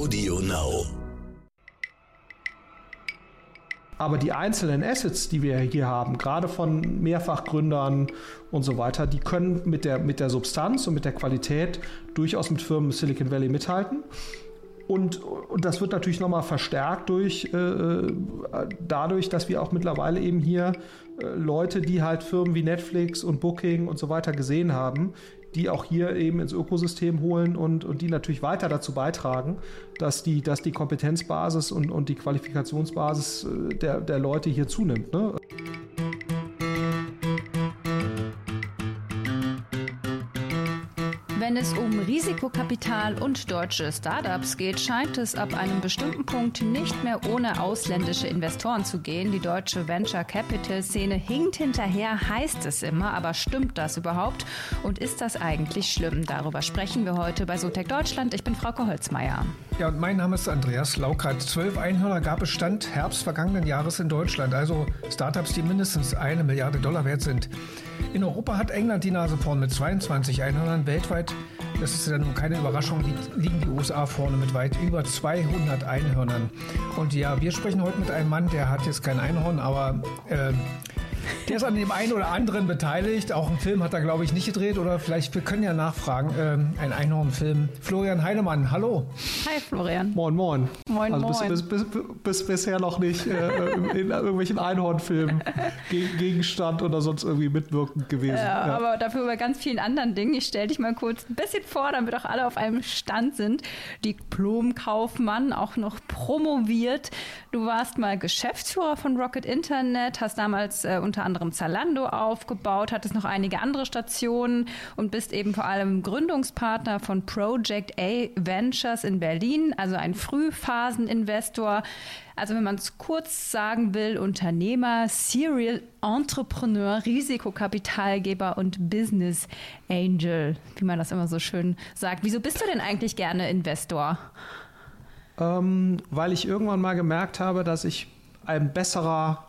Audio Now. Aber die einzelnen Assets, die wir hier haben, gerade von Mehrfachgründern und so weiter, die können mit der Substanz und mit der Qualität durchaus mit Firmen Silicon Valley mithalten. Und das wird natürlich nochmal verstärkt dadurch, dass wir auch mittlerweile eben hier Leute, die halt Firmen wie Netflix und Booking und so weiter gesehen haben, die auch hier eben ins Ökosystem holen und die natürlich weiter dazu beitragen, dass die Kompetenzbasis und die Qualifikationsbasis der Leute hier zunimmt, ne? Wenn es um Risikokapital und deutsche Startups geht, scheint es ab einem bestimmten Punkt nicht mehr ohne ausländische Investoren zu gehen. Die deutsche Venture Capital Szene hinkt hinterher, heißt es immer, aber stimmt das überhaupt und ist das eigentlich schlimm? Darüber sprechen wir heute bei Sotec Deutschland. Ich bin Frauke Holzmeier. Ja, und mein Name ist Andreas Laukert. 12 Einhörner gab es Stand Herbst vergangenen Jahres in Deutschland, also Startups, die mindestens $1 Milliarde wert sind. In Europa hat England die Nase vorn mit 22 Einhörnern. Weltweit, das ist ja nun keine Überraschung, liegen die USA vorne mit weit über 200 Einhörnern. Und ja, wir sprechen heute mit einem Mann, der hat jetzt kein Einhorn, aber der ist an dem einen oder anderen beteiligt. Auch einen Film hat er, glaube ich, nicht gedreht. Oder vielleicht, wir können ja nachfragen, ein Einhornfilm. Florian Heinemann, hallo. Hi, Florian. Moin, moin. Moin, also moin. Bist bisher noch nicht in irgendwelchen Einhornfilmen Gegenstand oder sonst irgendwie mitwirkend gewesen. Ja, ja. Aber dafür bei ganz vielen anderen Dingen. Ich stelle dich mal kurz ein bisschen vor, damit auch alle auf einem Stand sind. Diplomkaufmann, auch noch promoviert. Du warst mal Geschäftsführer von Rocket Internet, hast damals unter anderem Zalando aufgebaut, hattest noch einige andere Stationen und bist eben vor allem Gründungspartner von Project A Ventures in Berlin, also ein Frühphaseninvestor. Also wenn man es kurz sagen will, Unternehmer, Serial Entrepreneur, Risikokapitalgeber und Business Angel, wie man das immer so schön sagt. Wieso bist du denn eigentlich gerne Investor? Weil ich irgendwann mal gemerkt habe, dass ich ein besserer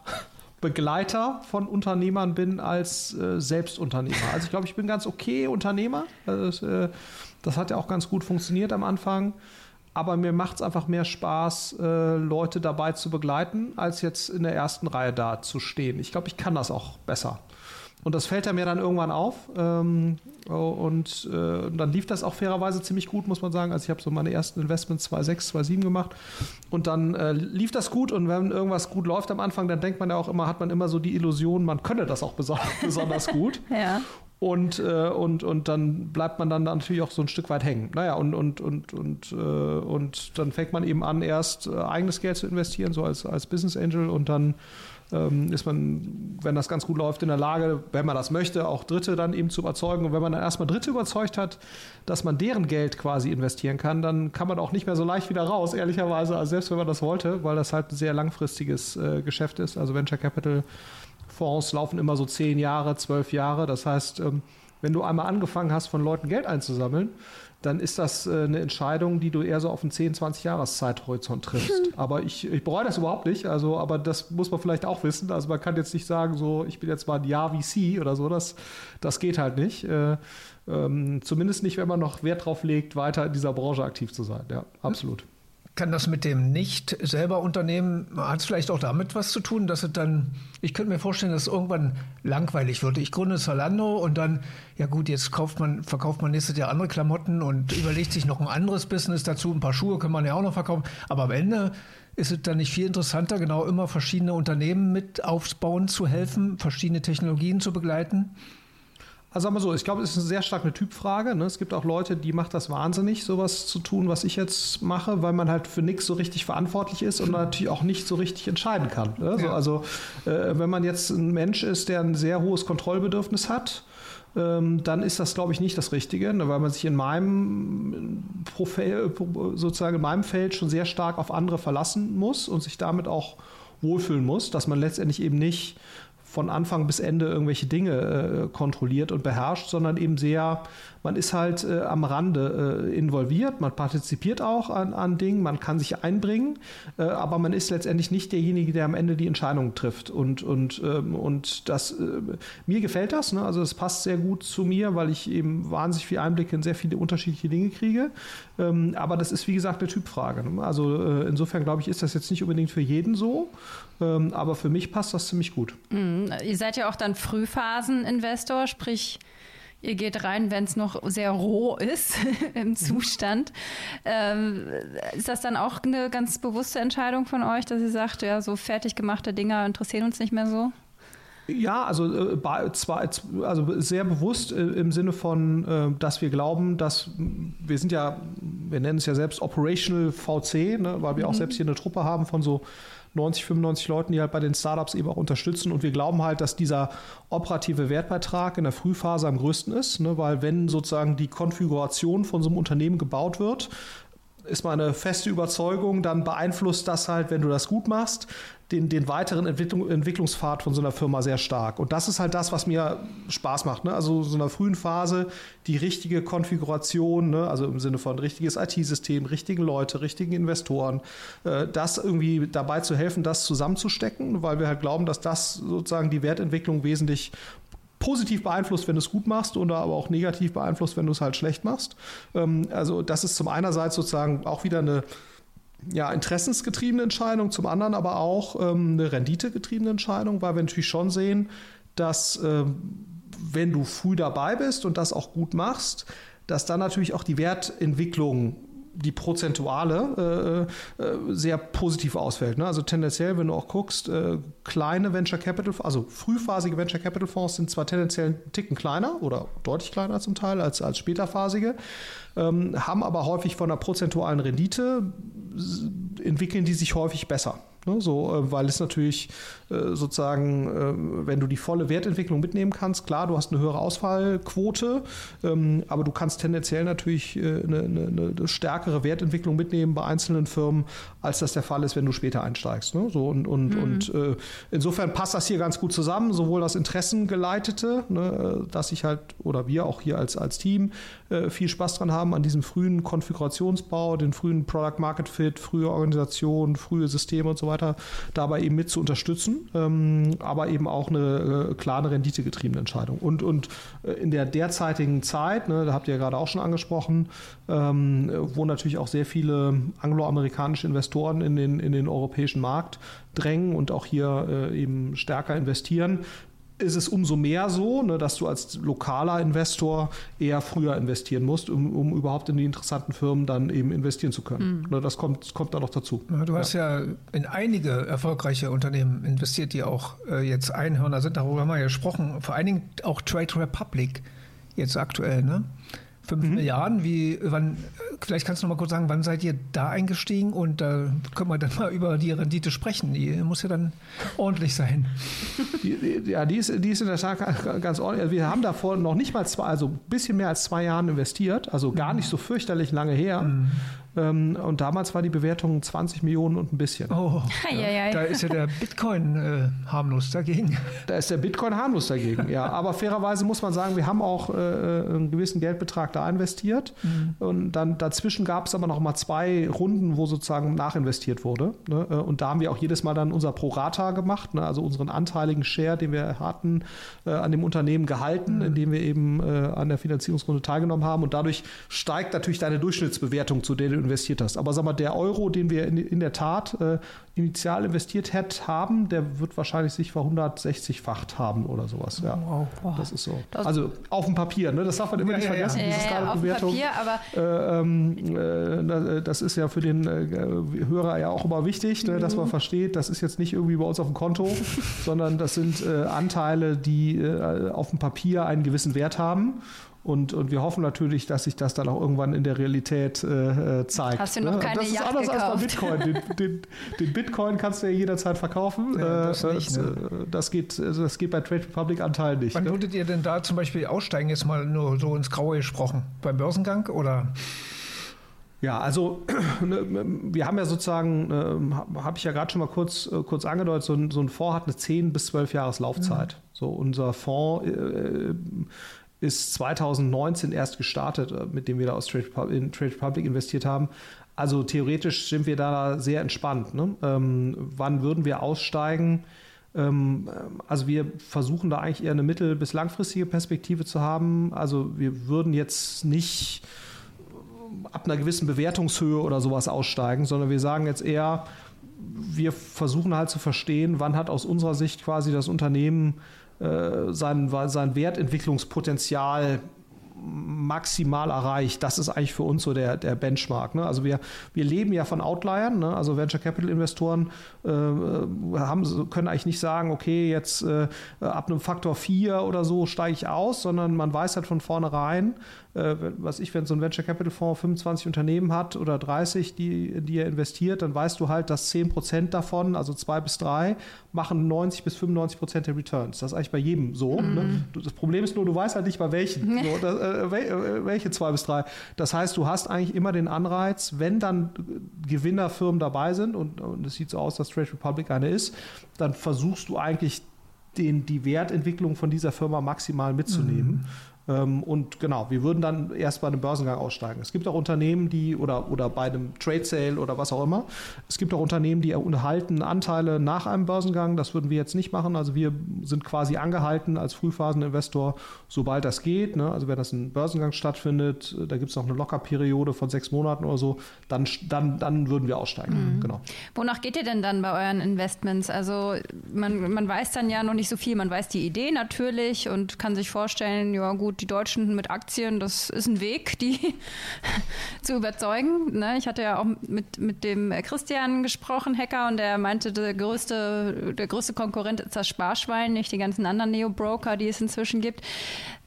Begleiter von Unternehmern bin als Selbstunternehmer. Also ich glaube, ich bin ganz okay Unternehmer. Also das hat ja auch ganz gut funktioniert am Anfang. Aber mir macht es einfach mehr Spaß, Leute dabei zu begleiten, als jetzt in der ersten Reihe da zu stehen. Ich glaube, ich kann das auch besser. Und das fällt ja mir dann irgendwann auf. Und dann lief das auch fairerweise ziemlich gut, muss man sagen. Also ich habe so meine ersten Investments 2006, 2007 gemacht. Und dann lief das gut. Und wenn irgendwas gut läuft am Anfang, dann denkt man ja auch immer, hat man immer so die Illusion, man könne das auch besonders gut. Ja. Und dann bleibt man dann natürlich auch so ein Stück weit hängen. Naja, und dann fängt man eben an, erst eigenes Geld zu investieren, so als Business Angel. Und dann ist man, wenn das ganz gut läuft, in der Lage, wenn man das möchte, auch Dritte dann eben zu überzeugen. Und wenn man dann erstmal Dritte überzeugt hat, dass man deren Geld quasi investieren kann, dann kann man auch nicht mehr so leicht wieder raus, ehrlicherweise, also selbst wenn man das wollte, weil das halt ein sehr langfristiges Geschäft ist. Also Venture Capital Fonds laufen immer so 10 Jahre, 12 Jahre. Das heißt, wenn du einmal angefangen hast, von Leuten Geld einzusammeln, dann ist das eine Entscheidung, die du eher so auf einen 10-, 20-Jahres-Zeithorizont triffst. Aber ich bereue das überhaupt nicht. Also, aber das muss man vielleicht auch wissen. Also man kann jetzt nicht sagen, so ich bin jetzt mal ein Jahr VC oder so. Das geht halt nicht. Zumindest nicht, wenn man noch Wert drauf legt, weiter in dieser Branche aktiv zu sein. Ja, absolut. Kann das mit dem Nicht-Selber-Unternehmen, hat es vielleicht auch damit was zu tun, dass es dann, ich könnte mir vorstellen, dass es irgendwann langweilig wird. Ich gründe Zalando und dann, ja gut, jetzt verkauft man nächstes Jahr andere Klamotten und überlegt sich noch ein anderes Business dazu. Ein paar Schuhe kann man ja auch noch verkaufen. Aber am Ende ist es dann nicht viel interessanter, genau immer verschiedene Unternehmen mit aufbauen zu helfen, verschiedene Technologien zu begleiten? Also sagen wir so, ich glaube, es ist eine sehr stark eine Typfrage, ne? Es gibt auch Leute, die macht das wahnsinnig, sowas zu tun, was ich jetzt mache, weil man halt für nichts so richtig verantwortlich ist und natürlich auch nicht so richtig entscheiden kann, ne? So, ja. Also wenn man jetzt ein Mensch ist, der ein sehr hohes Kontrollbedürfnis hat, dann ist das, glaube ich, nicht das Richtige, weil man sich in meinem Profil, sozusagen in meinem Feld schon sehr stark auf andere verlassen muss und sich damit auch wohlfühlen muss, dass man letztendlich eben nicht von Anfang bis Ende irgendwelche Dinge kontrolliert und beherrscht, sondern eben sehr, man ist halt am Rande involviert, man partizipiert auch an Dingen, man kann sich einbringen, aber man ist letztendlich nicht derjenige, der am Ende die Entscheidung trifft. Und das, mir gefällt das, ne? Also das passt sehr gut zu mir, weil ich eben wahnsinnig viel Einblicke in sehr viele unterschiedliche Dinge kriege. Aber das ist, wie gesagt, eine Typfrage. Ne? Also insofern, glaube ich, ist das jetzt nicht unbedingt für jeden so, aber für mich passt das ziemlich gut. Mhm. Ihr seid ja auch dann Frühphasen-Investor, sprich, ihr geht rein, wenn es noch sehr roh ist im Zustand. Ist das dann auch eine ganz bewusste Entscheidung von euch, dass ihr sagt, ja, so fertig gemachte Dinger interessieren uns nicht mehr so? Ja, also sehr bewusst im Sinne von, dass wir glauben, dass wir sind ja, wir nennen es ja selbst Operational VC, ne, weil wir auch selbst hier eine Truppe haben von so 90, 95 Leuten, die halt bei den Startups eben auch unterstützen. Und wir glauben halt, dass dieser operative Wertbeitrag in der Frühphase am größten ist, ne? Weil wenn sozusagen die Konfiguration von so einem Unternehmen gebaut wird, ist meine feste Überzeugung, dann beeinflusst das halt, wenn du das gut machst, den weiteren Entwicklungspfad von so einer Firma sehr stark. Und das ist halt das, was mir Spaß macht. Ne? Also so einer frühen Phase die richtige Konfiguration, ne? Also im Sinne von richtiges IT-System, richtigen Leute, richtigen Investoren, das irgendwie dabei zu helfen, das zusammenzustecken, weil wir halt glauben, dass das sozusagen die Wertentwicklung wesentlich positiv beeinflusst, wenn du es gut machst, oder aber auch negativ beeinflusst, wenn du es halt schlecht machst. Also das ist zum einerseits sozusagen auch wieder eine ja, interessensgetriebene Entscheidung, zum anderen aber auch eine renditegetriebene Entscheidung, weil wir natürlich schon sehen, dass wenn du früh dabei bist und das auch gut machst, dass dann natürlich auch die Wertentwicklung, die prozentuale, sehr positiv ausfällt. Ne? Also tendenziell, wenn du auch guckst, kleine Venture Capital, also frühphasige Venture Capital Fonds sind zwar tendenziell einen Ticken kleiner oder deutlich kleiner zum Teil als späterphasige, haben aber häufig von der prozentualen Rendite, entwickeln die sich häufig besser. So, weil es natürlich sozusagen, wenn du die volle Wertentwicklung mitnehmen kannst, klar, du hast eine höhere Ausfallquote, aber du kannst tendenziell natürlich eine stärkere Wertentwicklung mitnehmen bei einzelnen Firmen, als das der Fall ist, wenn du später einsteigst. So, und insofern passt das hier ganz gut zusammen, sowohl das Interessengeleitete, ne, dass ich halt oder wir auch hier als Team viel Spaß dran haben an diesem frühen Konfigurationsbau, den frühen Product-Market-Fit, frühe Organisation, frühe Systeme und so weiter, dabei eben mit zu unterstützen, aber eben auch eine klare renditegetriebene Entscheidung. Und in der derzeitigen Zeit, ne, da habt ihr ja gerade auch schon angesprochen, wo natürlich auch sehr viele angloamerikanische Investoren in den europäischen Markt drängen und auch hier eben stärker investieren, ist es umso mehr so, ne, dass du als lokaler Investor eher früher investieren musst, um überhaupt in die interessanten Firmen dann eben investieren zu können. Mhm. Ne, das kommt da noch dazu. Ja, du hast ja in einige erfolgreiche Unternehmen investiert, die auch jetzt Einhörner sind, darüber haben wir ja gesprochen. Vor allen Dingen auch Trade Republic jetzt aktuell, ne? 5 Milliarden, vielleicht kannst du noch mal kurz sagen, wann seid ihr da eingestiegen, und da können wir dann mal über die Rendite sprechen, die muss ja dann ordentlich sein. Ja, die ist in der Tat ganz ordentlich. Also wir haben davor noch nicht mal ein bisschen mehr als 2 Jahren investiert, also gar nicht so fürchterlich lange her. Mhm. Und damals war die Bewertung 20 Millionen und ein bisschen. Oh, ja. Da ist ja der Bitcoin harmlos dagegen. Da ist der Bitcoin harmlos dagegen, ja. Aber fairerweise muss man sagen, wir haben auch einen gewissen Geldbetrag da investiert. Mhm. Und dann dazwischen gab es aber noch mal 2 Runden, wo sozusagen nachinvestiert wurde. Ne? Und da haben wir auch jedes Mal dann unser Prorata gemacht, ne? Also unseren anteiligen Share, den wir hatten, an dem Unternehmen gehalten, indem wir eben an der Finanzierungsrunde teilgenommen haben. Und dadurch steigt natürlich deine Durchschnittsbewertung, zu der du investiert hast. Aber sag mal, der Euro, den wir in der Tat initial investiert haben, der wird wahrscheinlich sich ver 160-facht haben oder sowas. Ja. Wow. Das ist so. Also auf dem Papier, ne? Das darf man immer nicht vergessen. Ja. Diese Startup-Bewertung. Das ist ja für den Hörer ja auch immer wichtig, ne? Dass man versteht, das ist jetzt nicht irgendwie bei uns auf dem Konto, sondern das sind Anteile, die auf dem Papier einen gewissen Wert haben. Und wir hoffen natürlich, dass sich das dann auch irgendwann in der Realität zeigt. Hast du noch keine Yacht gekauft? Das ist anders als beim Bitcoin. Den Bitcoin kannst du ja jederzeit verkaufen. Ja, das geht bei Trade Republic Anteil nicht. Wann würdet ihr denn da zum Beispiel aussteigen, jetzt mal nur so ins Graue gesprochen? Beim Börsengang oder? Ja, also wir haben ja sozusagen, habe ich ja gerade schon mal kurz angedeutet, so ein Fonds hat eine 10 bis 12 Jahres Laufzeit. Mhm. So, unser Fonds ist 2019 erst gestartet, mit dem wir da in Trade Republic investiert haben. Also theoretisch sind wir da sehr entspannt. Ne? Wann würden wir aussteigen? Also wir versuchen da eigentlich eher eine mittel- bis langfristige Perspektive zu haben. Also wir würden jetzt nicht ab einer gewissen Bewertungshöhe oder sowas aussteigen, sondern wir sagen jetzt eher, wir versuchen halt zu verstehen, wann hat aus unserer Sicht quasi das Unternehmen sein Wertentwicklungspotenzial maximal erreicht. Das ist eigentlich für uns so der Benchmark. Ne? Also wir leben ja von Outliern, ne? Also Venture Capital Investoren können eigentlich nicht sagen, okay, jetzt ab einem Faktor 4 oder so steige ich aus, sondern man weiß halt von vornherein, wenn so ein Venture Capital Fonds 25 Unternehmen hat oder 30, die er investiert, dann weißt du halt, dass 10% davon, also 2 bis 3, machen 90 bis 95% der Returns. Das ist eigentlich bei jedem so. Mhm. Ne? Das Problem ist nur, du weißt halt nicht, bei welchen. So, welche 2 bis 3. Das heißt, du hast eigentlich immer den Anreiz, wenn dann Gewinnerfirmen dabei sind, und es sieht so aus, dass Trade Republic eine ist, dann versuchst du eigentlich die Wertentwicklung von dieser Firma maximal mitzunehmen. Mhm. Und genau, wir würden dann erst bei einem Börsengang aussteigen. Es gibt auch Unternehmen, die oder bei einem Trade Sale oder was auch immer. Es gibt auch Unternehmen, die erhalten Anteile nach einem Börsengang. Das würden wir jetzt nicht machen. Also wir sind quasi angehalten als Frühphaseninvestor, sobald das geht. Ne? Also wenn das ein Börsengang stattfindet, da gibt es noch eine Lockerperiode von 6 Monaten oder so, dann würden wir aussteigen. Mhm. Genau. Wonach geht ihr denn dann bei euren Investments? Also man weiß dann ja noch nicht so viel. Man weiß die Idee natürlich und kann sich vorstellen, ja gut, die Deutschen mit Aktien, das ist ein Weg, die zu überzeugen. Ne? Ich hatte ja auch mit dem Christian gesprochen, Hacker, und der meinte, der größte Konkurrent ist das Sparschwein, nicht die ganzen anderen Neo-Broker, die es inzwischen gibt.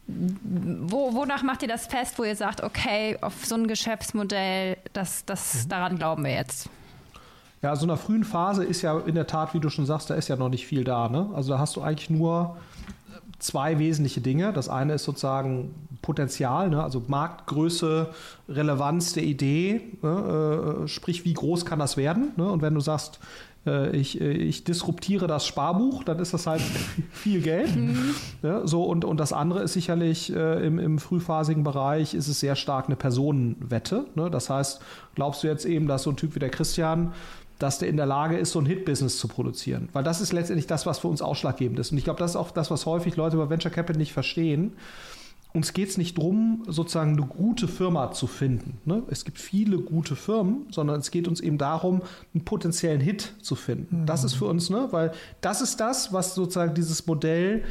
Wonach macht ihr das fest, wo ihr sagt, okay, auf so ein Geschäftsmodell, daran glauben wir jetzt? Ja, so einer frühen Phase ist ja in der Tat, wie du schon sagst, da ist ja noch nicht viel da. Ne? Also da hast du eigentlich nur 2 wesentliche Dinge. Das eine ist sozusagen Potenzial, ne? Also Marktgröße, Relevanz der Idee, ne? Sprich, wie groß kann das werden? Ne? Und wenn du sagst, ich disruptiere das Sparbuch, dann ist das halt viel Geld. Mhm. Ja, so, und das andere ist sicherlich im frühphasigen Bereich ist es sehr stark eine Personenwette. Ne? Das heißt, glaubst du jetzt eben, dass so ein Typ wie der Christian, dass der in der Lage ist, so ein Hit-Business zu produzieren. Weil das ist letztendlich das, was für uns ausschlaggebend ist. Und ich glaube, das ist auch das, was häufig Leute über Venture Capital nicht verstehen. Uns geht es nicht darum, sozusagen eine gute Firma zu finden. Ne? Es gibt viele gute Firmen, sondern es geht uns eben darum, einen potenziellen Hit zu finden. Mhm. Das ist für uns, ne? Weil das ist das, was sozusagen dieses Modell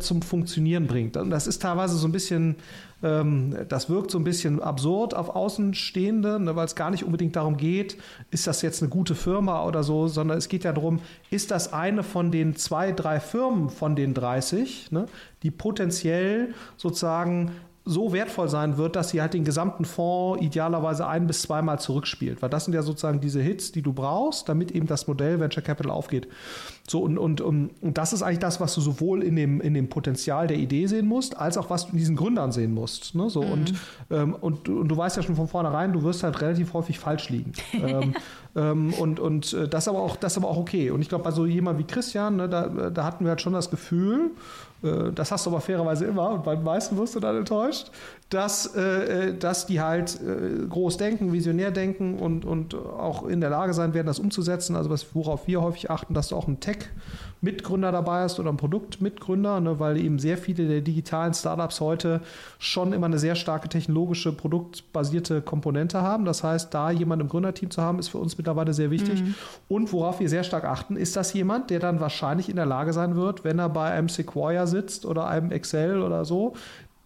zum Funktionieren bringt. Und das ist teilweise so ein bisschen, das wirkt so ein bisschen absurd auf Außenstehende, ne, weil es gar nicht unbedingt darum geht, ist das jetzt eine gute Firma oder so, sondern es geht ja darum, ist das eine von den 2, 3 Firmen von den 30, ne, die potenziell sozusagen so wertvoll sein wird, dass sie halt den gesamten Fonds idealerweise 1- bis 2-mal zurückspielt. Weil das sind ja sozusagen diese Hits, die du brauchst, damit eben das Modell Venture Capital aufgeht. So, und das ist eigentlich das, was du sowohl in dem Potenzial der Idee sehen musst, als auch was du in diesen Gründern sehen musst. Ne? So, mhm. Und du weißt ja schon von vornherein, du wirst halt relativ häufig falsch liegen. Und das aber auch okay. Und ich glaube, bei so jemand wie Christian, ne, da hatten wir halt schon das Gefühl, das hast du aber fairerweise immer, und bei den meisten wirst du dann enttäuscht, dass die halt groß denken, visionär denken und auch in der Lage sein werden, das umzusetzen. Also worauf wir häufig achten, dass du auch einen Tech-Mitgründer dabei hast oder einen Produktmitgründer, ne, weil eben sehr viele der digitalen Startups heute schon immer eine sehr starke technologische, produktbasierte Komponente haben. Das heißt, da jemand im Gründerteam zu haben, ist für uns mittlerweile sehr wichtig. Mhm. Und worauf wir sehr stark achten, ist das jemand, der dann wahrscheinlich in der Lage sein wird, wenn er bei einem Sequoia sitzt oder einem Excel oder so,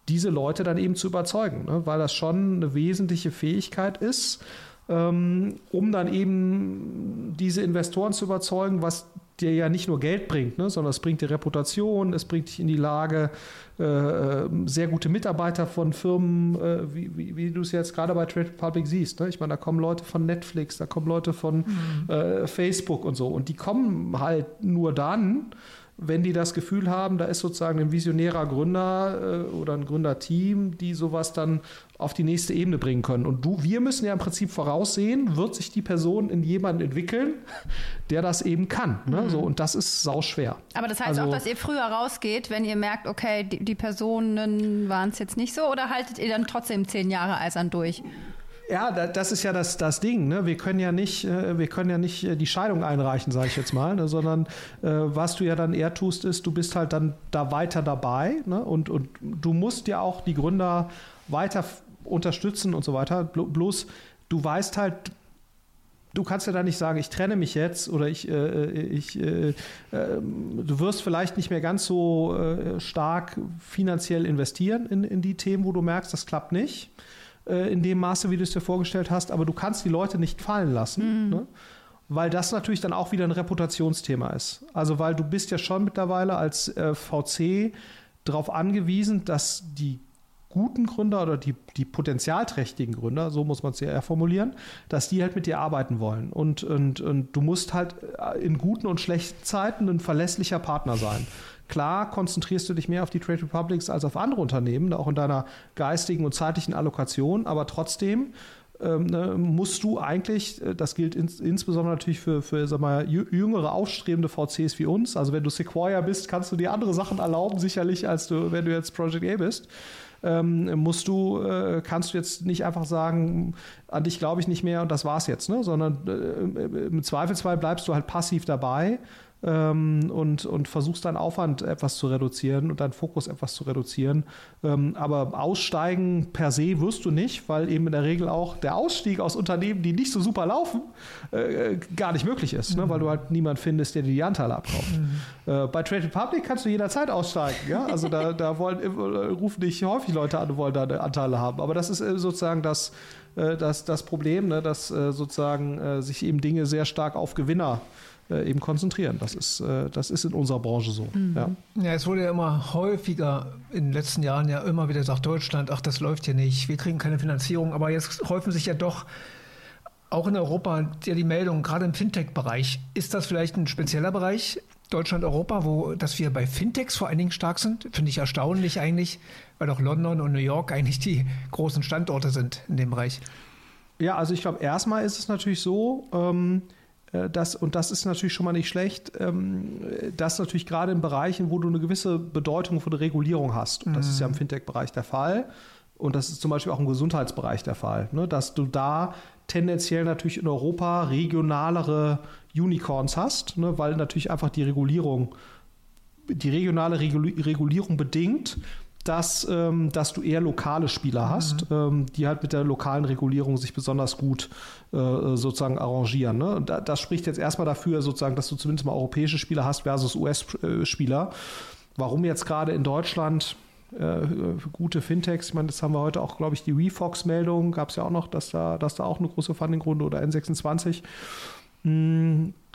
diese Leute dann eben zu überzeugen, ne? Weil das schon eine wesentliche Fähigkeit ist, um dann eben diese Investoren zu überzeugen, was dir ja nicht nur Geld bringt, ne? Sondern es bringt dir Reputation, es bringt dich in die Lage, sehr gute Mitarbeiter von Firmen, wie du es jetzt gerade bei Trade Republic siehst. Ne? Ich meine, da kommen Leute von Netflix, da kommen Leute von Facebook und so. Und die kommen halt nur dann, wenn die das Gefühl haben, da ist sozusagen ein visionärer Gründer oder ein Gründerteam, die sowas dann auf die nächste Ebene bringen können. Und wir müssen ja im Prinzip voraussehen, wird sich die Person in jemanden entwickeln, der das eben kann. Ne? Mhm. So, und das ist sauschwer. Aber das heißt also, auch, dass ihr früher rausgeht, wenn ihr merkt, okay, die Personen waren es jetzt nicht so, oder haltet ihr dann trotzdem 10 Jahre eisern durch? Ja, das ist ja das Ding. Ne? Wir können ja nicht die Scheidung einreichen, sage ich jetzt mal, ne? Sondern was du ja dann eher tust, ist, du bist halt dann da weiter dabei, ne? Und du musst ja auch die Gründer weiter unterstützen und so weiter. Bloß du weißt halt, du kannst ja da nicht sagen, ich trenne mich jetzt oder du wirst vielleicht nicht mehr ganz so stark finanziell investieren in die Themen, wo du merkst, das klappt nicht. In dem Maße, wie du es dir vorgestellt hast, aber du kannst die Leute nicht fallen lassen, ne? Weil das natürlich dann auch wieder ein Reputationsthema ist. Also weil du bist ja schon mittlerweile als VC darauf angewiesen, dass die guten Gründer oder die potenzialträchtigen Gründer, so muss man es ja eher formulieren, dass die halt mit dir arbeiten wollen. Und du musst halt in guten und schlechten Zeiten ein verlässlicher Partner sein. Klar konzentrierst du dich mehr auf die Trade Republics als auf andere Unternehmen, auch in deiner geistigen und zeitlichen Allokation, aber trotzdem musst du eigentlich, das gilt insbesondere natürlich für sag mal, jüngere, aufstrebende VCs wie uns, also wenn du Sequoia bist, kannst du dir andere Sachen erlauben, sicherlich, als wenn du jetzt Project A bist, kannst du jetzt nicht einfach sagen, an dich glaube ich nicht mehr und das war's jetzt, ne? Sondern im Zweifelsfall bleibst du halt passiv dabei und versuchst deinen Aufwand etwas zu reduzieren und deinen Fokus etwas zu reduzieren. Aber aussteigen per se wirst du nicht, weil eben in der Regel auch der Ausstieg aus Unternehmen, die nicht so super laufen, gar nicht möglich ist, ne? Weil du halt niemanden findest, der dir die Anteile abkauft. Bei Trade Republic kannst du jederzeit aussteigen. Ja? Also rufen dich häufig Leute an und wollen deine Anteile haben. Aber das ist sozusagen das Problem, ne? Dass sozusagen sich eben Dinge sehr stark auf Gewinner eben konzentrieren. Das ist in unserer Branche so. Mhm. Ja, es wurde ja immer häufiger in den letzten Jahren ja immer wieder gesagt, Deutschland, ach, das läuft hier nicht, wir kriegen keine Finanzierung. Aber jetzt häufen sich ja doch auch in Europa ja die Meldungen, gerade im Fintech-Bereich. Ist das vielleicht ein spezieller Bereich, Deutschland, Europa, dass wir bei Fintechs vor allen Dingen stark sind? Finde ich erstaunlich eigentlich, weil auch London und New York eigentlich die großen Standorte sind in dem Bereich. Ja, also ich glaube, erstmal ist es natürlich so, das ist natürlich schon mal nicht schlecht, dass natürlich gerade in Bereichen, wo du eine gewisse Bedeutung von Regulierung hast, und das ist ja im Fintech-Bereich der Fall, und das ist zum Beispiel auch im Gesundheitsbereich der Fall, ne, dass du da tendenziell natürlich in Europa regionalere Unicorns hast, ne, weil natürlich einfach die regionale Regulierung bedingt, dass du eher lokale Spieler hast, die halt mit der lokalen Regulierung sich besonders gut sozusagen arrangieren. Ne? Und das spricht jetzt erstmal dafür, sozusagen, dass du zumindest mal europäische Spieler hast versus US-Spieler. Warum jetzt gerade in Deutschland gute Fintechs, ich meine, das haben wir heute auch, glaube ich, die WeFox-Meldung, gab es ja auch noch, dass da auch eine große Funding-Runde oder N26.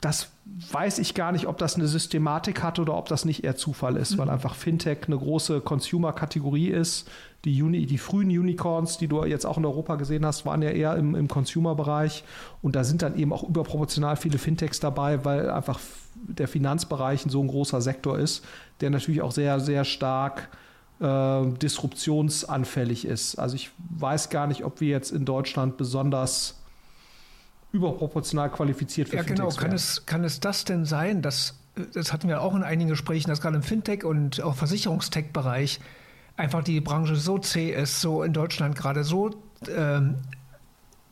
Das weiß ich gar nicht, ob das eine Systematik hat oder ob das nicht eher Zufall ist, weil einfach Fintech eine große Consumer-Kategorie ist. Die frühen Unicorns, die du jetzt auch in Europa gesehen hast, waren ja eher im Consumer-Bereich. Und da sind dann eben auch überproportional viele Fintechs dabei, weil einfach der Finanzbereich so ein großer Sektor ist, der natürlich auch sehr, sehr stark disruptionsanfällig ist. Also ich weiß gar nicht, ob wir jetzt in Deutschland besonders überproportional qualifiziert für Fintechs. Ja, genau. Kann es das denn sein, dass, das hatten wir auch in einigen Gesprächen, dass gerade im Fintech- und auch Versicherungstech-Bereich einfach die Branche so zäh ist, so in Deutschland gerade so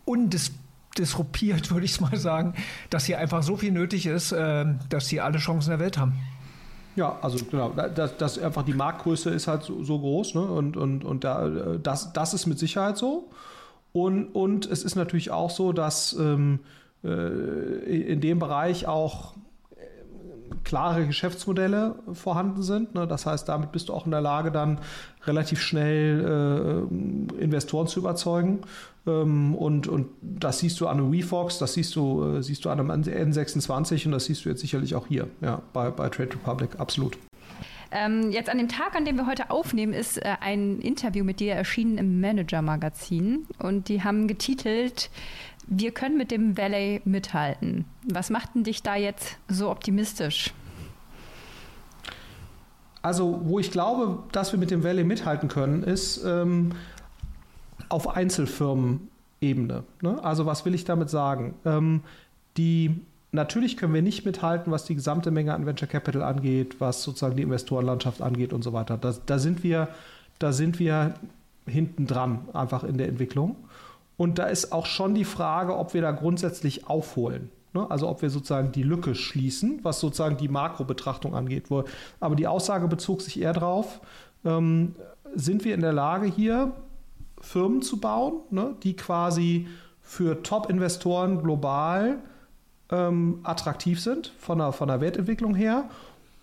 undisruptiert, würde ich es mal sagen, dass hier einfach so viel nötig ist, dass sie alle Chancen der Welt haben? Ja, also genau, das einfach die Marktgröße ist halt so groß, ne? Und das ist mit Sicherheit so. Und es ist natürlich auch so, dass in dem Bereich auch klare Geschäftsmodelle vorhanden sind. Ne? Das heißt, damit bist du auch in der Lage, dann relativ schnell Investoren zu überzeugen. Und das siehst du an einem WeFox, das siehst du an einem N26 und das siehst du jetzt sicherlich auch hier, ja, bei Trade Republic, absolut. Jetzt an dem Tag, an dem wir heute aufnehmen, ist ein Interview mit dir erschienen im Manager-Magazin. Und die haben getitelt, wir können mit dem Valley mithalten. Was macht denn dich da jetzt so optimistisch? Also wo ich glaube, dass wir mit dem Valley mithalten können, ist auf Einzelfirmen-Ebene. Ne? Also was will ich damit sagen? Natürlich können wir nicht mithalten, was die gesamte Menge an Venture Capital angeht, was sozusagen die Investorenlandschaft angeht und so weiter. Da sind wir hinten dran, einfach in der Entwicklung. Und da ist auch schon die Frage, ob wir da grundsätzlich aufholen. Ne? Also ob wir sozusagen die Lücke schließen, was sozusagen die Makrobetrachtung angeht. Aber die Aussage bezog sich eher darauf, sind wir in der Lage, hier Firmen zu bauen, ne? die quasi für Top-Investoren global attraktiv sind von der Wertentwicklung her,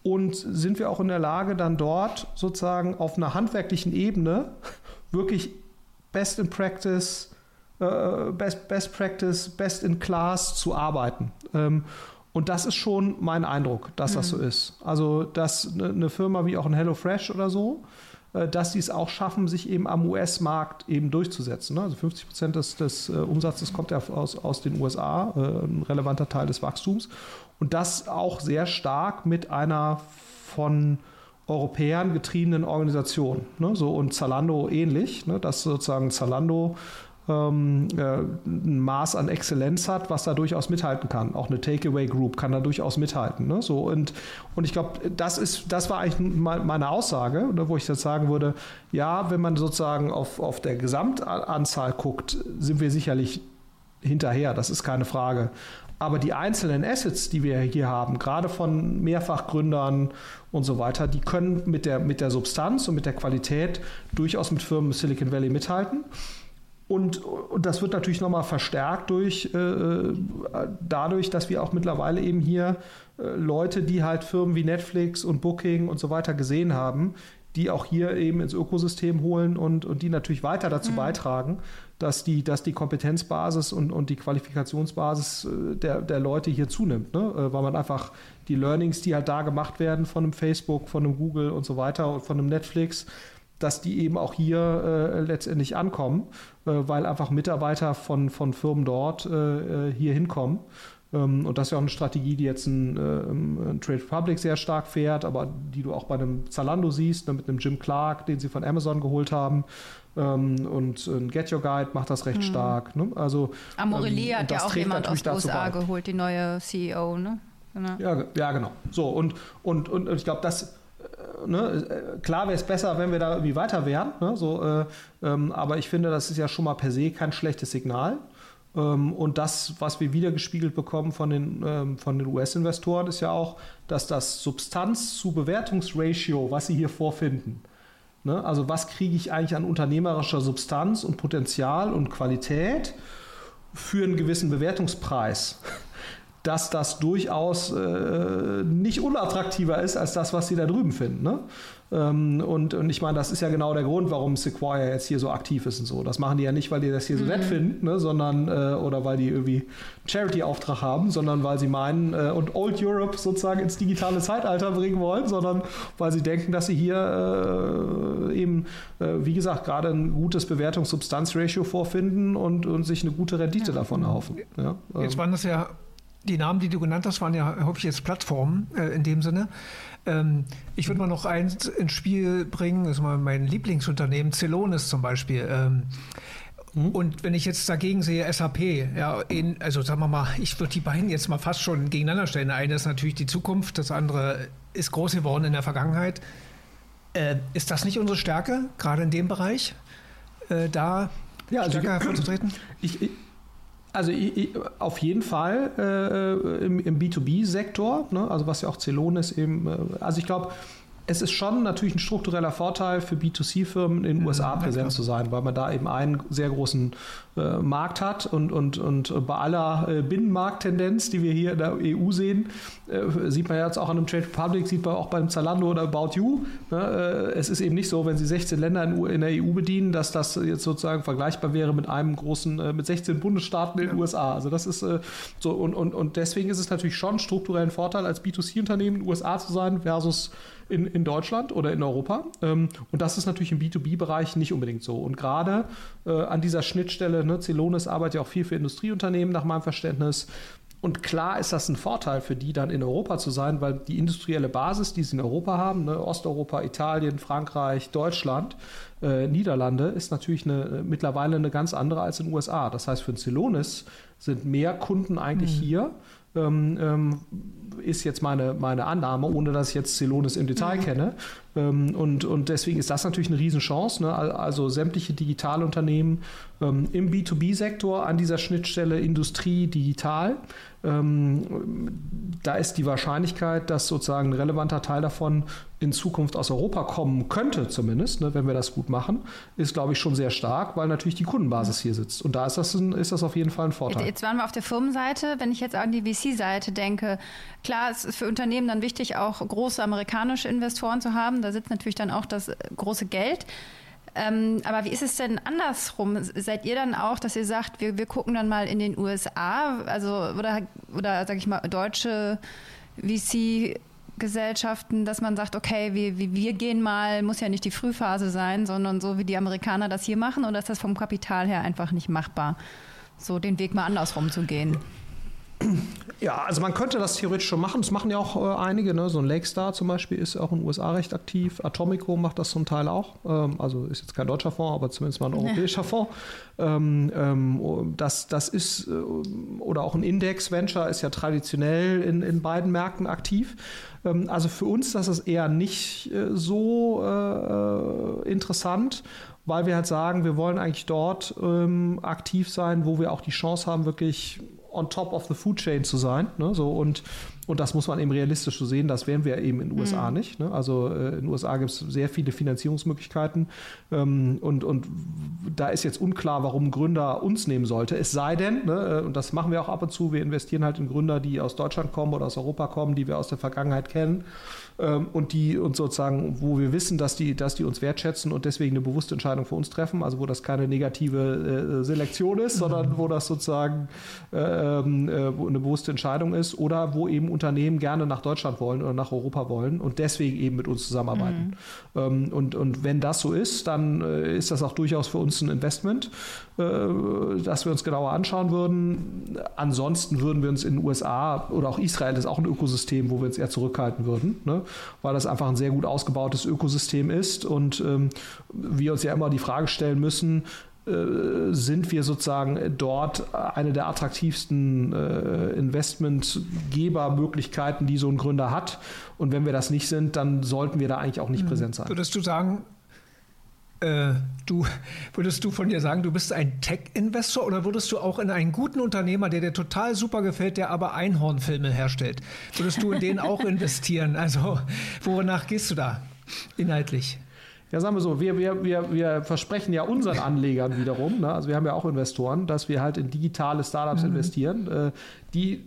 und sind wir auch in der Lage, dann dort sozusagen auf einer handwerklichen Ebene wirklich best practice, best in class zu arbeiten. Und das ist schon mein Eindruck, dass das so ist. Also, dass eine Firma wie auch ein HelloFresh oder so, dass die es auch schaffen, sich eben am US-Markt eben durchzusetzen. Also 50% des Umsatzes kommt ja aus den USA, ein relevanter Teil des Wachstums. Und das auch sehr stark mit einer von Europäern getriebenen Organisation. Ne? So, und Zalando ähnlich, ne? dass sozusagen Zalando ein Maß an Exzellenz hat, was da durchaus mithalten kann. Auch eine Takeaway Group kann da durchaus mithalten. Ne? So, und ich glaube, das war eigentlich meine Aussage, wo ich jetzt sagen würde, ja, wenn man sozusagen auf der Gesamtanzahl guckt, sind wir sicherlich hinterher, das ist keine Frage. Aber die einzelnen Assets, die wir hier haben, gerade von Mehrfachgründern und so weiter, die können mit der Substanz und mit der Qualität durchaus mit Firmen im Silicon Valley mithalten. Und das wird natürlich nochmal verstärkt dadurch, dass wir auch mittlerweile eben hier Leute, die halt Firmen wie Netflix und Booking und so weiter gesehen haben, die auch hier eben ins Ökosystem holen und die natürlich weiter dazu beitragen, dass die Kompetenzbasis und die Qualifikationsbasis der Leute hier zunimmt. Ne? Weil man einfach die Learnings, die halt da gemacht werden von einem Facebook, von einem Google und so weiter und von einem Netflix, dass die eben auch hier letztendlich ankommen, weil einfach Mitarbeiter von Firmen dort hier hinkommen. Und das ist ja auch eine Strategie, die jetzt ein Trade Republic sehr stark fährt, aber die du auch bei einem Zalando siehst, mit einem Jim Clark, den sie von Amazon geholt haben. Und ein GetYourGuide macht das recht stark. Ne? Also, Amorelia hat ja auch jemand aus den USA geholt, die neue CEO. Ne? Genau. Ja, genau. So, und ich glaube, das... Ne, klar wäre es besser, wenn wir da irgendwie weiter wären, ne, aber ich finde, das ist ja schon mal per se kein schlechtes Signal. Und das, was wir wieder gespiegelt bekommen von den US-Investoren, ist ja auch, dass das Substanz-zu-Bewertungs-Ratio, was sie hier vorfinden, ne, also was kriege ich eigentlich an unternehmerischer Substanz und Potenzial und Qualität für einen gewissen Bewertungspreis, dass das durchaus nicht unattraktiver ist als das, was sie da drüben finden. Ne? Und ich meine, das ist ja genau der Grund, warum Sequoia jetzt hier so aktiv ist und so. Das machen die ja nicht, weil die das hier so nett finden, ne? sondern oder weil die irgendwie Charity-Auftrag haben, sondern weil sie meinen und Old Europe sozusagen ins digitale Zeitalter bringen wollen, sondern weil sie denken, dass sie hier wie gesagt, gerade ein gutes Bewertungs-Substanz-Ratio vorfinden und sich eine gute Rendite davon erhoffen. Ja? Jetzt waren das ja die Namen, die du genannt hast, waren ja häufig jetzt Plattformen in dem Sinne. Ich würde mal noch eins ins Spiel bringen, das ist mal mein Lieblingsunternehmen, Celonis zum Beispiel. Und wenn ich jetzt dagegen sehe, SAP, ja, also sagen wir mal, ich würde die beiden jetzt mal fast schon gegeneinander stellen. Der eine ist natürlich die Zukunft, das andere ist groß geworden in der Vergangenheit. Ist das nicht unsere Stärke, gerade in dem Bereich, da ja, stärker hervorzutreten? Also auf jeden Fall im B2B-Sektor, ne? also was ja auch Celonis eben, also ich glaube, es ist schon natürlich ein struktureller Vorteil für B2C-Firmen in den USA präsent zu sein, weil man da eben einen sehr großen Markt hat und bei aller Binnenmarkttendenz, die wir hier in der EU sehen, sieht man jetzt auch an einem Trade Republic, sieht man auch beim Zalando oder About You. Ne? Es ist eben nicht so, wenn sie 16 Länder in der EU bedienen, dass das jetzt sozusagen vergleichbar wäre mit einem großen, mit 16 Bundesstaaten in den USA. Also das ist so und deswegen ist es natürlich schon strukturell ein Vorteil, als B2C-Unternehmen in den USA zu sein versus in Deutschland oder in Europa. Und das ist natürlich im B2B-Bereich nicht unbedingt so. Und gerade an dieser Schnittstelle, Celonis arbeitet ja auch viel für Industrieunternehmen nach meinem Verständnis. Und klar ist das ein Vorteil für die, dann in Europa zu sein, weil die industrielle Basis, die sie in Europa haben, ne, Osteuropa, Italien, Frankreich, Deutschland, Niederlande, ist natürlich mittlerweile eine ganz andere als in den USA. Das heißt, für den Celonis sind mehr Kunden eigentlich hier, ist jetzt meine Annahme, ohne dass ich jetzt Celonis im Detail kenne. Und deswegen ist das natürlich eine Riesenchance, ne? Also sämtliche digitale Unternehmen im B2B-Sektor an dieser Schnittstelle Industrie, digital. Da ist die Wahrscheinlichkeit, dass sozusagen ein relevanter Teil davon in Zukunft aus Europa kommen könnte, zumindest, ne, wenn wir das gut machen, ist, glaube ich, schon sehr stark, weil natürlich die Kundenbasis hier sitzt. Und da ist das auf jeden Fall ein Vorteil. Jetzt waren wir auf der Firmenseite. Wenn ich jetzt an die VC-Seite denke, klar, es ist für Unternehmen dann wichtig, auch große amerikanische Investoren zu haben. Da sitzt natürlich dann auch das große Geld. Aber wie ist es denn andersrum? Seid ihr dann auch, dass ihr sagt, wir gucken dann mal in den USA, also oder sag ich mal, deutsche VC-Gesellschaften, dass man sagt, okay, wir gehen mal, muss ja nicht die Frühphase sein, sondern so wie die Amerikaner das hier machen, oder ist das vom Kapital her einfach nicht machbar, so den Weg mal andersrum zu gehen? Ja, also man könnte das theoretisch schon machen. Das machen ja auch einige. Ne? So ein Lakestar zum Beispiel ist auch in den USA recht aktiv. Atomico macht das zum Teil auch. Also ist jetzt kein deutscher Fonds, aber zumindest mal ein europäischer Fonds. Das ist, oder auch ein Index-Venture ist ja traditionell in beiden Märkten aktiv. Also für uns das ist eher nicht so interessant, weil wir halt sagen, wir wollen eigentlich dort aktiv sein, wo wir auch die Chance haben, wirklich on top of the food chain zu sein. Ne? So, und das muss man eben realistisch so sehen, das wären wir eben in den USA nicht. Ne? Also in den USA gibt es sehr viele Finanzierungsmöglichkeiten und da ist jetzt unklar, warum ein Gründer uns nehmen sollte. Es sei denn, ne, und das machen wir auch ab und zu, wir investieren halt in Gründer, die aus Deutschland kommen oder aus Europa kommen, die wir aus der Vergangenheit kennen und die uns sozusagen, wo wir wissen, dass die uns wertschätzen und deswegen eine bewusste Entscheidung für uns treffen, also wo das keine negative Selektion ist, sondern wo das sozusagen eine bewusste Entscheidung ist oder wo eben Unternehmen gerne nach Deutschland wollen oder nach Europa wollen und deswegen eben mit uns zusammenarbeiten. Und wenn das so ist, dann ist das auch durchaus für uns ein Investment, das wir uns genauer anschauen würden. Ansonsten würden wir uns in den USA oder auch Israel, das ist auch ein Ökosystem, wo wir uns eher zurückhalten würden, ne? Weil das einfach ein sehr gut ausgebautes Ökosystem ist und wir uns ja immer die Frage stellen müssen, sind wir sozusagen dort eine der attraktivsten Investmentgebermöglichkeiten, die so ein Gründer hat. Und wenn wir das nicht sind, dann sollten wir da eigentlich auch nicht präsent sein. Würdest du sagen, würdest du von dir sagen, du bist ein Tech-Investor oder würdest du auch in einen guten Unternehmer, der dir total super gefällt, der aber Einhornfilme herstellt, würdest du in den auch investieren? Also wonach gehst du da inhaltlich? Ja, sagen wir so, wir versprechen ja unseren Anlegern wiederum, ne, also wir haben ja auch Investoren, dass wir halt in digitale Startups investieren, die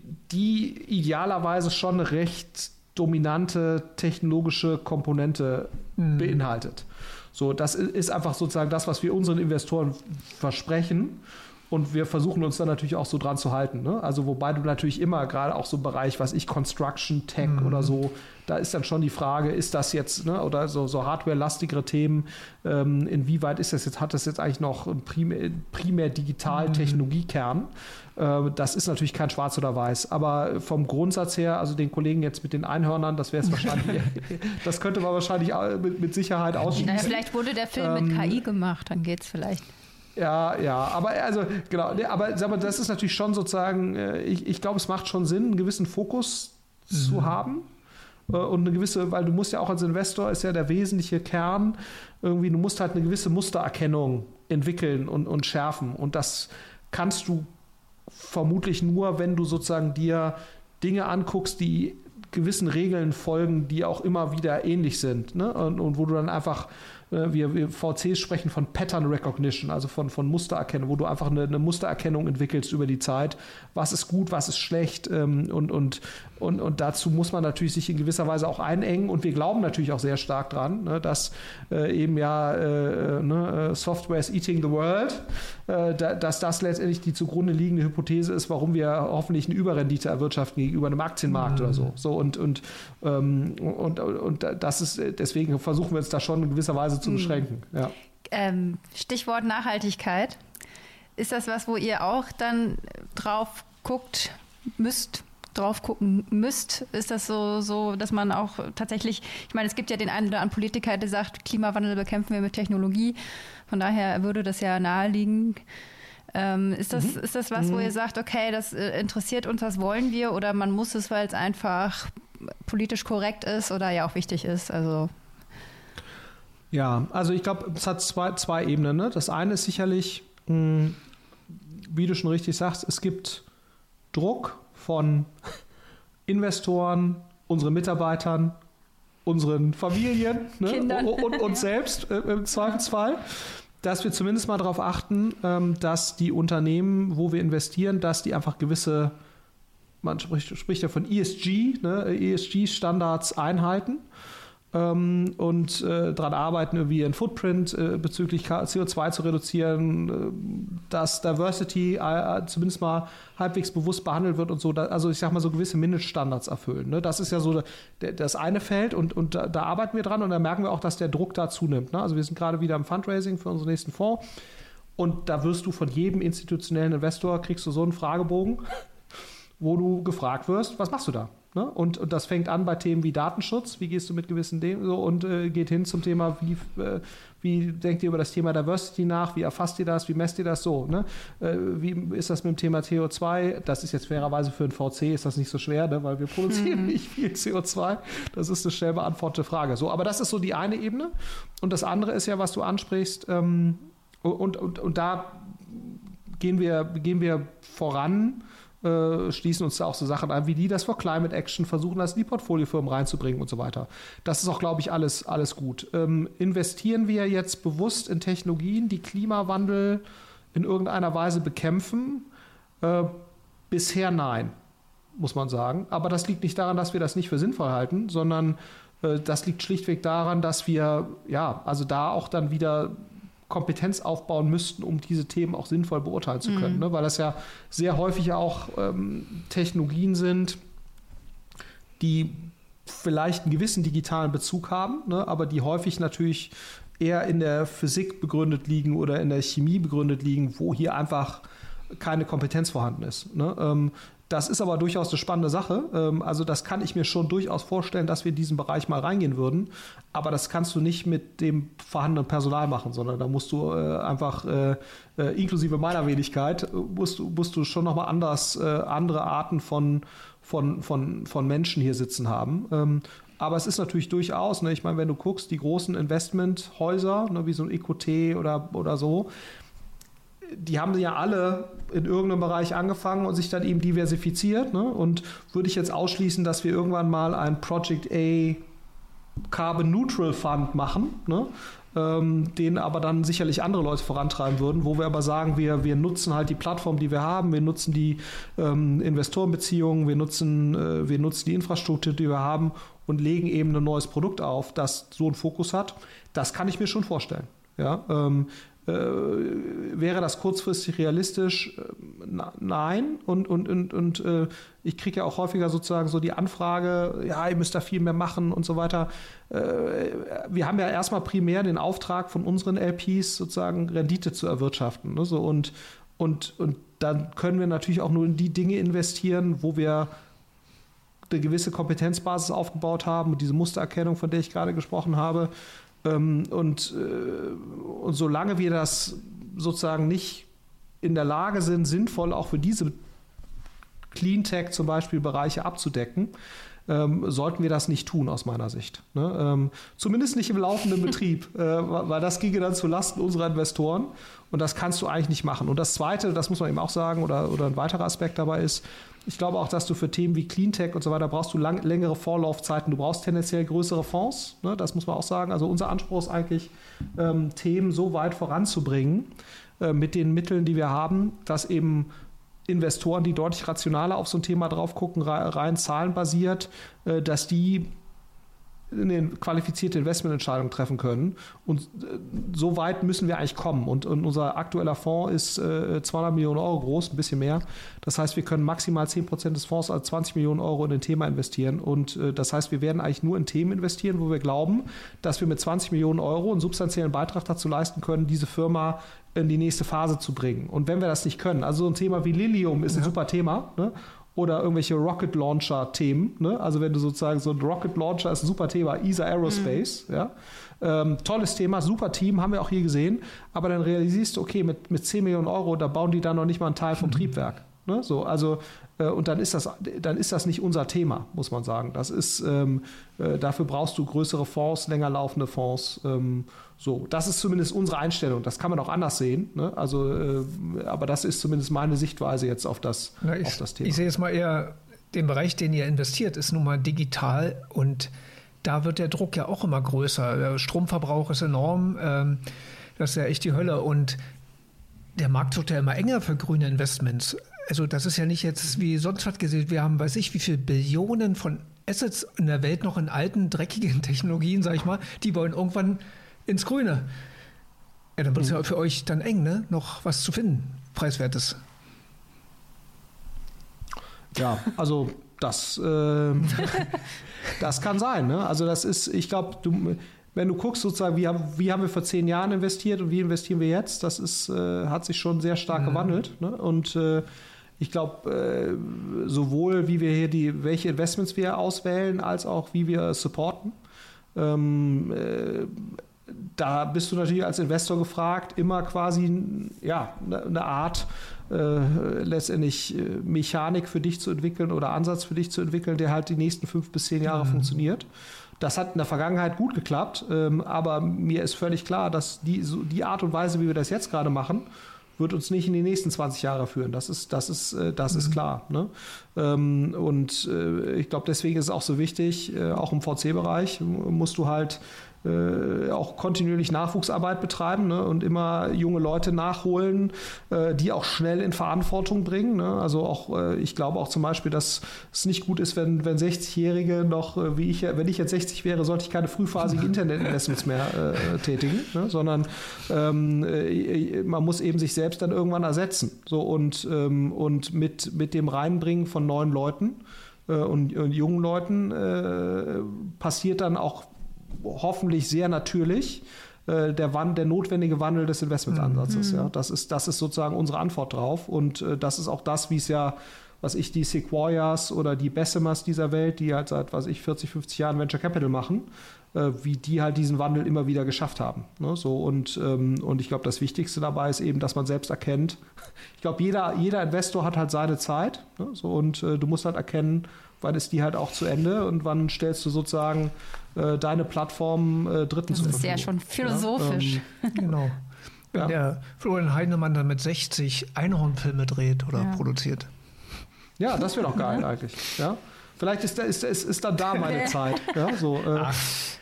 idealerweise schon eine recht dominante technologische Komponente beinhaltet. So, das ist einfach sozusagen das, was wir unseren Investoren versprechen. Und wir versuchen uns dann natürlich auch so dran zu halten. Ne? Also wobei du natürlich immer gerade auch so im Bereich, was ich, Construction, Tech oder so, da ist dann schon die Frage, ist das jetzt, ne, oder so hardware-lastigere Themen, inwieweit ist das jetzt, hat das jetzt eigentlich noch einen primär digitalen Technologiekern? Das ist natürlich kein Schwarz oder Weiß. Aber vom Grundsatz her, also den Kollegen jetzt mit den Einhörnern, das wäre es wahrscheinlich, das könnte man wahrscheinlich mit Sicherheit ausschließen. Naja, vielleicht wurde der Film mit KI gemacht, dann geht's vielleicht. Ja, aber also genau, aber sag mal, das ist natürlich schon sozusagen, ich glaube, es macht schon Sinn, einen gewissen Fokus zu haben und eine gewisse, weil du musst ja auch als Investor, ist ja der wesentliche Kern, irgendwie, du musst halt eine gewisse Mustererkennung entwickeln und schärfen und das kannst du vermutlich nur, wenn du sozusagen dir Dinge anguckst, die gewissen Regeln folgen, die auch immer wieder ähnlich sind, ne? Und wo du dann einfach, wir VCs sprechen von Pattern Recognition, also von Mustererkennung, wo du einfach eine Mustererkennung entwickelst über die Zeit, was ist gut, was ist schlecht und dazu muss man natürlich sich in gewisser Weise auch einengen und wir glauben natürlich auch sehr stark dran, ne, dass eben ja Software is eating the world, dass das letztendlich die zugrunde liegende Hypothese ist, warum wir hoffentlich eine Überrendite erwirtschaften gegenüber einem Aktienmarkt oder so und das ist, deswegen versuchen wir uns da schon in gewisser Weise zu beschränken. Ja. Stichwort Nachhaltigkeit. Ist das was, wo ihr auch dann drauf guckt, müsst, drauf gucken müsst? Ist das so, dass man auch tatsächlich, ich meine, es gibt ja den einen oder anderen Politiker, der sagt, Klimawandel bekämpfen wir mit Technologie. Von daher würde das ja naheliegen. Ist das was, wo ihr sagt, okay, das interessiert uns, das wollen wir, oder man muss es, weil es einfach politisch korrekt ist oder ja auch wichtig ist? Also ja, also ich glaube, es hat zwei Ebenen. Ne? Das eine ist sicherlich, wie du schon richtig sagst, es gibt Druck von Investoren, unseren Mitarbeitern, unseren Familien, ne? und uns selbst im Zweifelsfall, dass wir zumindest mal darauf achten, dass die Unternehmen, wo wir investieren, dass die einfach gewisse, man spricht ja von ESG, ne? ESG-Standards einhalten und daran arbeiten, irgendwie ihren Footprint bezüglich CO2 zu reduzieren, dass Diversity zumindest mal halbwegs bewusst behandelt wird und so. Also ich sag mal, so gewisse Mindeststandards erfüllen. Ne? Das ist ja so das eine Feld und da arbeiten wir dran und da merken wir auch, dass der Druck da zunimmt. Ne? Also wir sind gerade wieder im Fundraising für unseren nächsten Fonds und da wirst du von jedem institutionellen Investor, kriegst du so einen Fragebogen, wo du gefragt wirst, was machst du da? Ne? Und das fängt an bei Themen wie Datenschutz, wie gehst du mit gewissen Themen so, und geht hin zum Thema, wie denkt ihr über das Thema Diversity nach, wie erfasst ihr das, wie messt ihr das so, ne? Wie ist das mit dem Thema CO2, das ist jetzt fairerweise für einen VC, ist das nicht so schwer, ne? Weil wir produzieren nicht viel CO2, das ist eine schnell beantwortete Frage. So, aber das ist so die eine Ebene und das andere ist ja, was du ansprichst und da gehen wir voran, schließen uns da auch so Sachen ein, wie die das for Climate Action versuchen, das in die Portfoliofirmen reinzubringen und so weiter. Das ist auch, glaube ich, alles gut. Investieren wir jetzt bewusst in Technologien, die Klimawandel in irgendeiner Weise bekämpfen? Bisher nein, muss man sagen. Aber das liegt nicht daran, dass wir das nicht für sinnvoll halten, sondern das liegt schlichtweg daran, dass wir ja, also da auch dann wieder Kompetenz aufbauen müssten, um diese Themen auch sinnvoll beurteilen zu können. Ne? Weil das ja sehr häufig auch Technologien sind, die vielleicht einen gewissen digitalen Bezug haben, ne? Aber die häufig natürlich eher in der Physik begründet liegen oder in der Chemie begründet liegen, wo hier einfach keine Kompetenz vorhanden ist. Ne? Das ist aber durchaus eine spannende Sache. Also das kann ich mir schon durchaus vorstellen, dass wir in diesen Bereich mal reingehen würden. Aber das kannst du nicht mit dem vorhandenen Personal machen, sondern da musst du einfach, inklusive meiner Wenigkeit, musst du schon nochmal andere Arten von Menschen hier sitzen haben. Aber es ist natürlich durchaus, ne, ich meine, wenn du guckst, die großen Investmenthäuser, ne, wie so ein EQT oder so, die haben ja alle in irgendeinem Bereich angefangen und sich dann eben diversifiziert. Ne? Und würde ich jetzt ausschließen, dass wir irgendwann mal ein Project A Carbon Neutral Fund machen, ne? Den aber dann sicherlich andere Leute vorantreiben würden, wo wir aber sagen, wir nutzen halt die Plattform, die wir haben, wir nutzen die Investorenbeziehungen, wir nutzen die Infrastruktur, die wir haben und legen eben ein neues Produkt auf, das so einen Fokus hat. Das kann ich mir schon vorstellen. Ja, wäre das kurzfristig realistisch? Nein. Und ich kriege ja auch häufiger sozusagen so die Anfrage, ja, ihr müsst da viel mehr machen und so weiter. Wir haben ja erstmal primär den Auftrag von unseren LPs sozusagen Rendite zu erwirtschaften. Ne? So, und dann können wir natürlich auch nur in die Dinge investieren, wo wir eine gewisse Kompetenzbasis aufgebaut haben und diese Mustererkennung, von der ich gerade gesprochen habe. Und solange wir das sozusagen nicht in der Lage sind, sinnvoll auch für diese Cleantech zum Beispiel Bereiche abzudecken, sollten wir das nicht tun, aus meiner Sicht. Ne? Zumindest nicht im laufenden Betrieb, weil das ginge dann zu Lasten unserer Investoren und das kannst du eigentlich nicht machen. Und das Zweite, das muss man eben auch sagen, oder ein weiterer Aspekt dabei ist, ich glaube auch, dass du für Themen wie Cleantech und so weiter brauchst du längere Vorlaufzeiten. Du brauchst tendenziell größere Fonds, ne? Das muss man auch sagen. Also unser Anspruch ist eigentlich, Themen so weit voranzubringen mit den Mitteln, die wir haben, dass eben Investoren, die deutlich rationaler auf so ein Thema drauf gucken, rein zahlenbasiert, dass die eine qualifizierte Investmententscheidung treffen können. Und so weit müssen wir eigentlich kommen. Und unser aktueller Fonds ist 200 Millionen Euro groß, ein bisschen mehr. Das heißt, wir können maximal 10% des Fonds, also 20 Millionen Euro, in ein Thema investieren. Und das heißt, wir werden eigentlich nur in Themen investieren, wo wir glauben, dass wir mit 20 Millionen Euro einen substanziellen Beitrag dazu leisten können, diese Firma in die nächste Phase zu bringen. Und wenn wir das nicht können, also so ein Thema wie Lilium ist ein super Thema, ne? oder irgendwelche Rocket Launcher Themen, ne? Also wenn du sozusagen so ein Rocket Launcher ist ein super Thema, ESA Aerospace, ja. Tolles Thema, super Team, haben wir auch hier gesehen, aber dann realisierst du, okay, mit 10 Millionen Euro, da bauen die dann noch nicht mal einen Teil vom Triebwerk, ne? So, also und dann ist das nicht unser Thema, muss man sagen. Das ist dafür brauchst du größere Fonds, länger laufende Fonds. So, das ist zumindest unsere Einstellung. Das kann man auch anders sehen. Ne? Also, aber das ist zumindest meine Sichtweise jetzt auf das Thema. Ich sehe jetzt mal eher den Bereich, den ihr investiert, ist nun mal digital und da wird der Druck ja auch immer größer. Der Stromverbrauch ist enorm. Das ist ja echt die Hölle und der Markt wird ja immer enger für grüne Investments. Also das ist ja nicht jetzt wie sonst was gesehen. Wir haben, weiß ich, wie viel Billionen von Assets in der Welt noch in alten, dreckigen Technologien, sag ich mal, die wollen irgendwann ins Grüne. Ja, dann wird es ja für euch dann eng, ne? Noch was zu finden, Preiswertes. Ja, also das, das kann sein, ne? Also das ist, ich glaube, wenn du guckst sozusagen, wie haben wir vor 10 Jahren investiert und wie investieren wir jetzt, das ist, hat sich schon sehr stark gewandelt, ne? Und ich glaube, sowohl wie wir hier welche Investments wir auswählen, als auch wie wir supporten. Da bist du natürlich als Investor gefragt, immer quasi ja, eine Art letztendlich Mechanik für dich zu entwickeln oder Ansatz für dich zu entwickeln, der halt die nächsten 5 bis 10 Jahre funktioniert. Das hat in der Vergangenheit gut geklappt, aber mir ist völlig klar, dass die Art und Weise, wie wir das jetzt gerade machen, wird uns nicht in die nächsten 20 Jahre führen. Das ist klar. Ne? Und ich glaube, deswegen ist es auch so wichtig, auch im VC-Bereich musst du halt auch kontinuierlich Nachwuchsarbeit betreiben, ne? Und immer junge Leute nachholen, die auch schnell in Verantwortung bringen. Ne? Also auch, ich glaube auch zum Beispiel, dass es nicht gut ist, wenn 60-Jährige noch, wie ich, wenn ich jetzt 60 wäre, sollte ich keine frühphasigen Internetinvestments mehr tätigen, ne? Sondern man muss eben sich selbst dann irgendwann ersetzen. So, und mit dem Reinbringen von neuen Leuten und jungen Leuten passiert dann auch hoffentlich sehr natürlich der notwendige Wandel des Investmentansatzes. Ja. Das ist sozusagen unsere Antwort drauf. Und das ist auch das, wie es ja, was ich, die Sequoias oder die Bessemers dieser Welt, die halt seit, was ich, 40, 50 Jahren Venture Capital machen, wie die halt diesen Wandel immer wieder geschafft haben. Ne? So, und ich glaube, das Wichtigste dabei ist eben, dass man selbst erkennt. Ich glaube, jeder Investor hat halt seine Zeit. Ne? So, und du musst halt erkennen, wann ist die halt auch zu Ende und wann stellst du sozusagen deine Plattform Dritten zur Verfügung. Das ist ja schon philosophisch. Genau. Wenn der Florian Heinemann dann mit 60 Einhornfilme dreht oder produziert. Ja, das wäre doch geil eigentlich. Ja? Vielleicht ist dann da meine Zeit. Ja, so,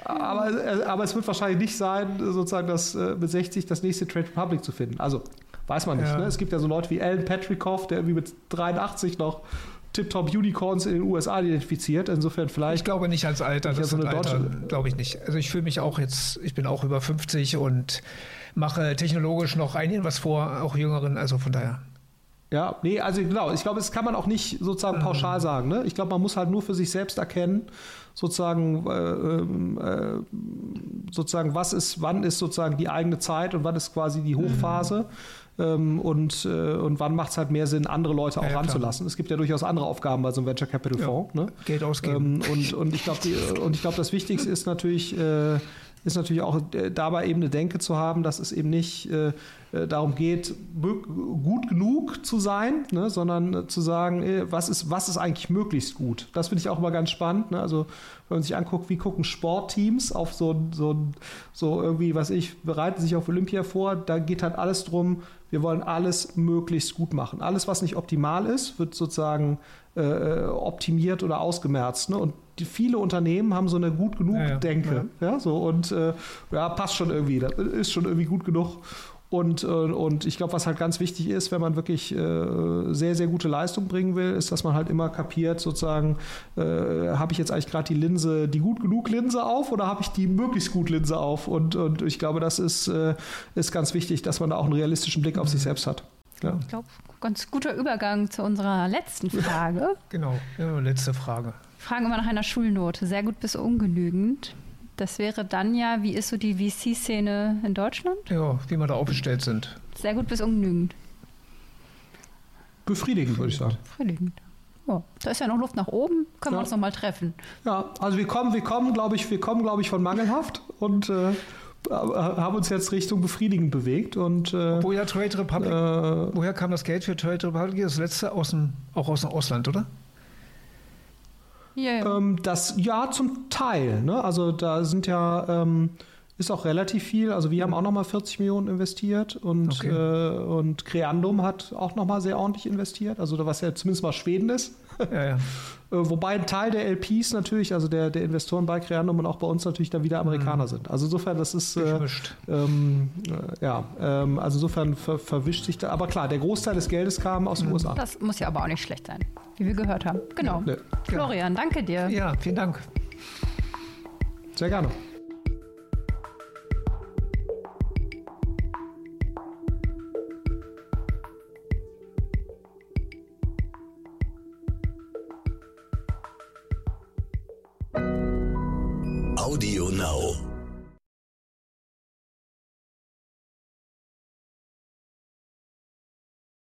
aber es wird wahrscheinlich nicht sein, sozusagen das mit 60 das nächste Trade Republic zu finden. Also, weiß man nicht. Ja. Ne? Es gibt ja so Leute wie Alan Petrikoff, der irgendwie mit 83 noch Tip-Top-Unicorns in den USA identifiziert. Insofern vielleicht. Ich glaube nicht ans Alter. Das ist Alter, glaube ich nicht. Also ich fühle mich auch jetzt, ich bin auch über 50 und mache technologisch noch einigen was vor, auch Jüngeren, also von daher. Ja, nee, also genau. Ich glaube, das kann man auch nicht sozusagen pauschal sagen. Ne? Ich glaube, man muss halt nur für sich selbst erkennen, sozusagen, sozusagen, wann ist sozusagen die eigene Zeit und wann ist quasi die Hochphase. Und wann macht es halt mehr Sinn, andere Leute auch ranzulassen. Es gibt ja durchaus andere Aufgaben bei so einem Venture Capital Fonds. Ne? Geld ausgeben. Und ich glaube, das Wichtigste ist natürlich, auch dabei eben eine Denke zu haben, dass es eben nicht darum geht, gut genug zu sein, ne, sondern zu sagen, was ist eigentlich möglichst gut. Das finde ich auch immer ganz spannend. Ne? Also wenn man sich anguckt, wie gucken Sportteams auf so irgendwie, was ich, bereiten sich auf Olympia vor, da geht halt alles drum, wir wollen alles möglichst gut machen. Alles, was nicht optimal ist, wird sozusagen optimiert oder ausgemerzt. Ne? Und viele Unternehmen haben so eine gut genug Denke. Ja. Ja, so, und passt schon irgendwie, das ist schon irgendwie gut genug. Und ich glaube, was halt ganz wichtig ist, wenn man wirklich sehr, sehr gute Leistung bringen will, ist, dass man halt immer kapiert, sozusagen, habe ich jetzt eigentlich gerade die gut genug Linse auf oder habe ich die möglichst gut Linse auf? Und ich glaube, das ist ganz wichtig, dass man da auch einen realistischen Blick auf sich selbst hat. Ja. Ich glaube, ganz guter Übergang zu unserer letzten Frage. Genau, letzte Frage. Fragen immer nach einer Schulnote. Sehr gut bis ungenügend. Das wäre dann ja, wie ist so die VC-Szene in Deutschland? Ja, wie wir da aufgestellt sind. Sehr gut bis ungenügend. Befriedigend, würde ich sagen. Befriedigend. Oh, da ist ja noch Luft nach oben, können wir uns nochmal treffen. Ja, also wir kommen, glaube ich, von mangelhaft und haben uns jetzt Richtung befriedigend bewegt. Und, Trade Republic, woher kam das Geld für Trade Republic? Das letzte aus dem Ausland, oder? Yeah. Das ja zum Teil. Ne? Also da sind ja ist auch relativ viel. Also wir haben auch nochmal 40 Millionen investiert und okay. Und Creandum hat auch nochmal sehr ordentlich investiert. Also was ja zumindest mal Schweden ist. Ja. Wobei ein Teil der LPs natürlich, also der Investoren bei Creandum und auch bei uns natürlich dann wieder Amerikaner sind. Also insofern, das ist also insofern verwischt sich da. Aber klar, der Großteil des Geldes kam aus den USA. Das muss ja aber auch nicht schlecht sein, wie wir gehört haben. Genau. Ja. Florian, danke dir. Ja, vielen Dank. Sehr gerne. Audio Now.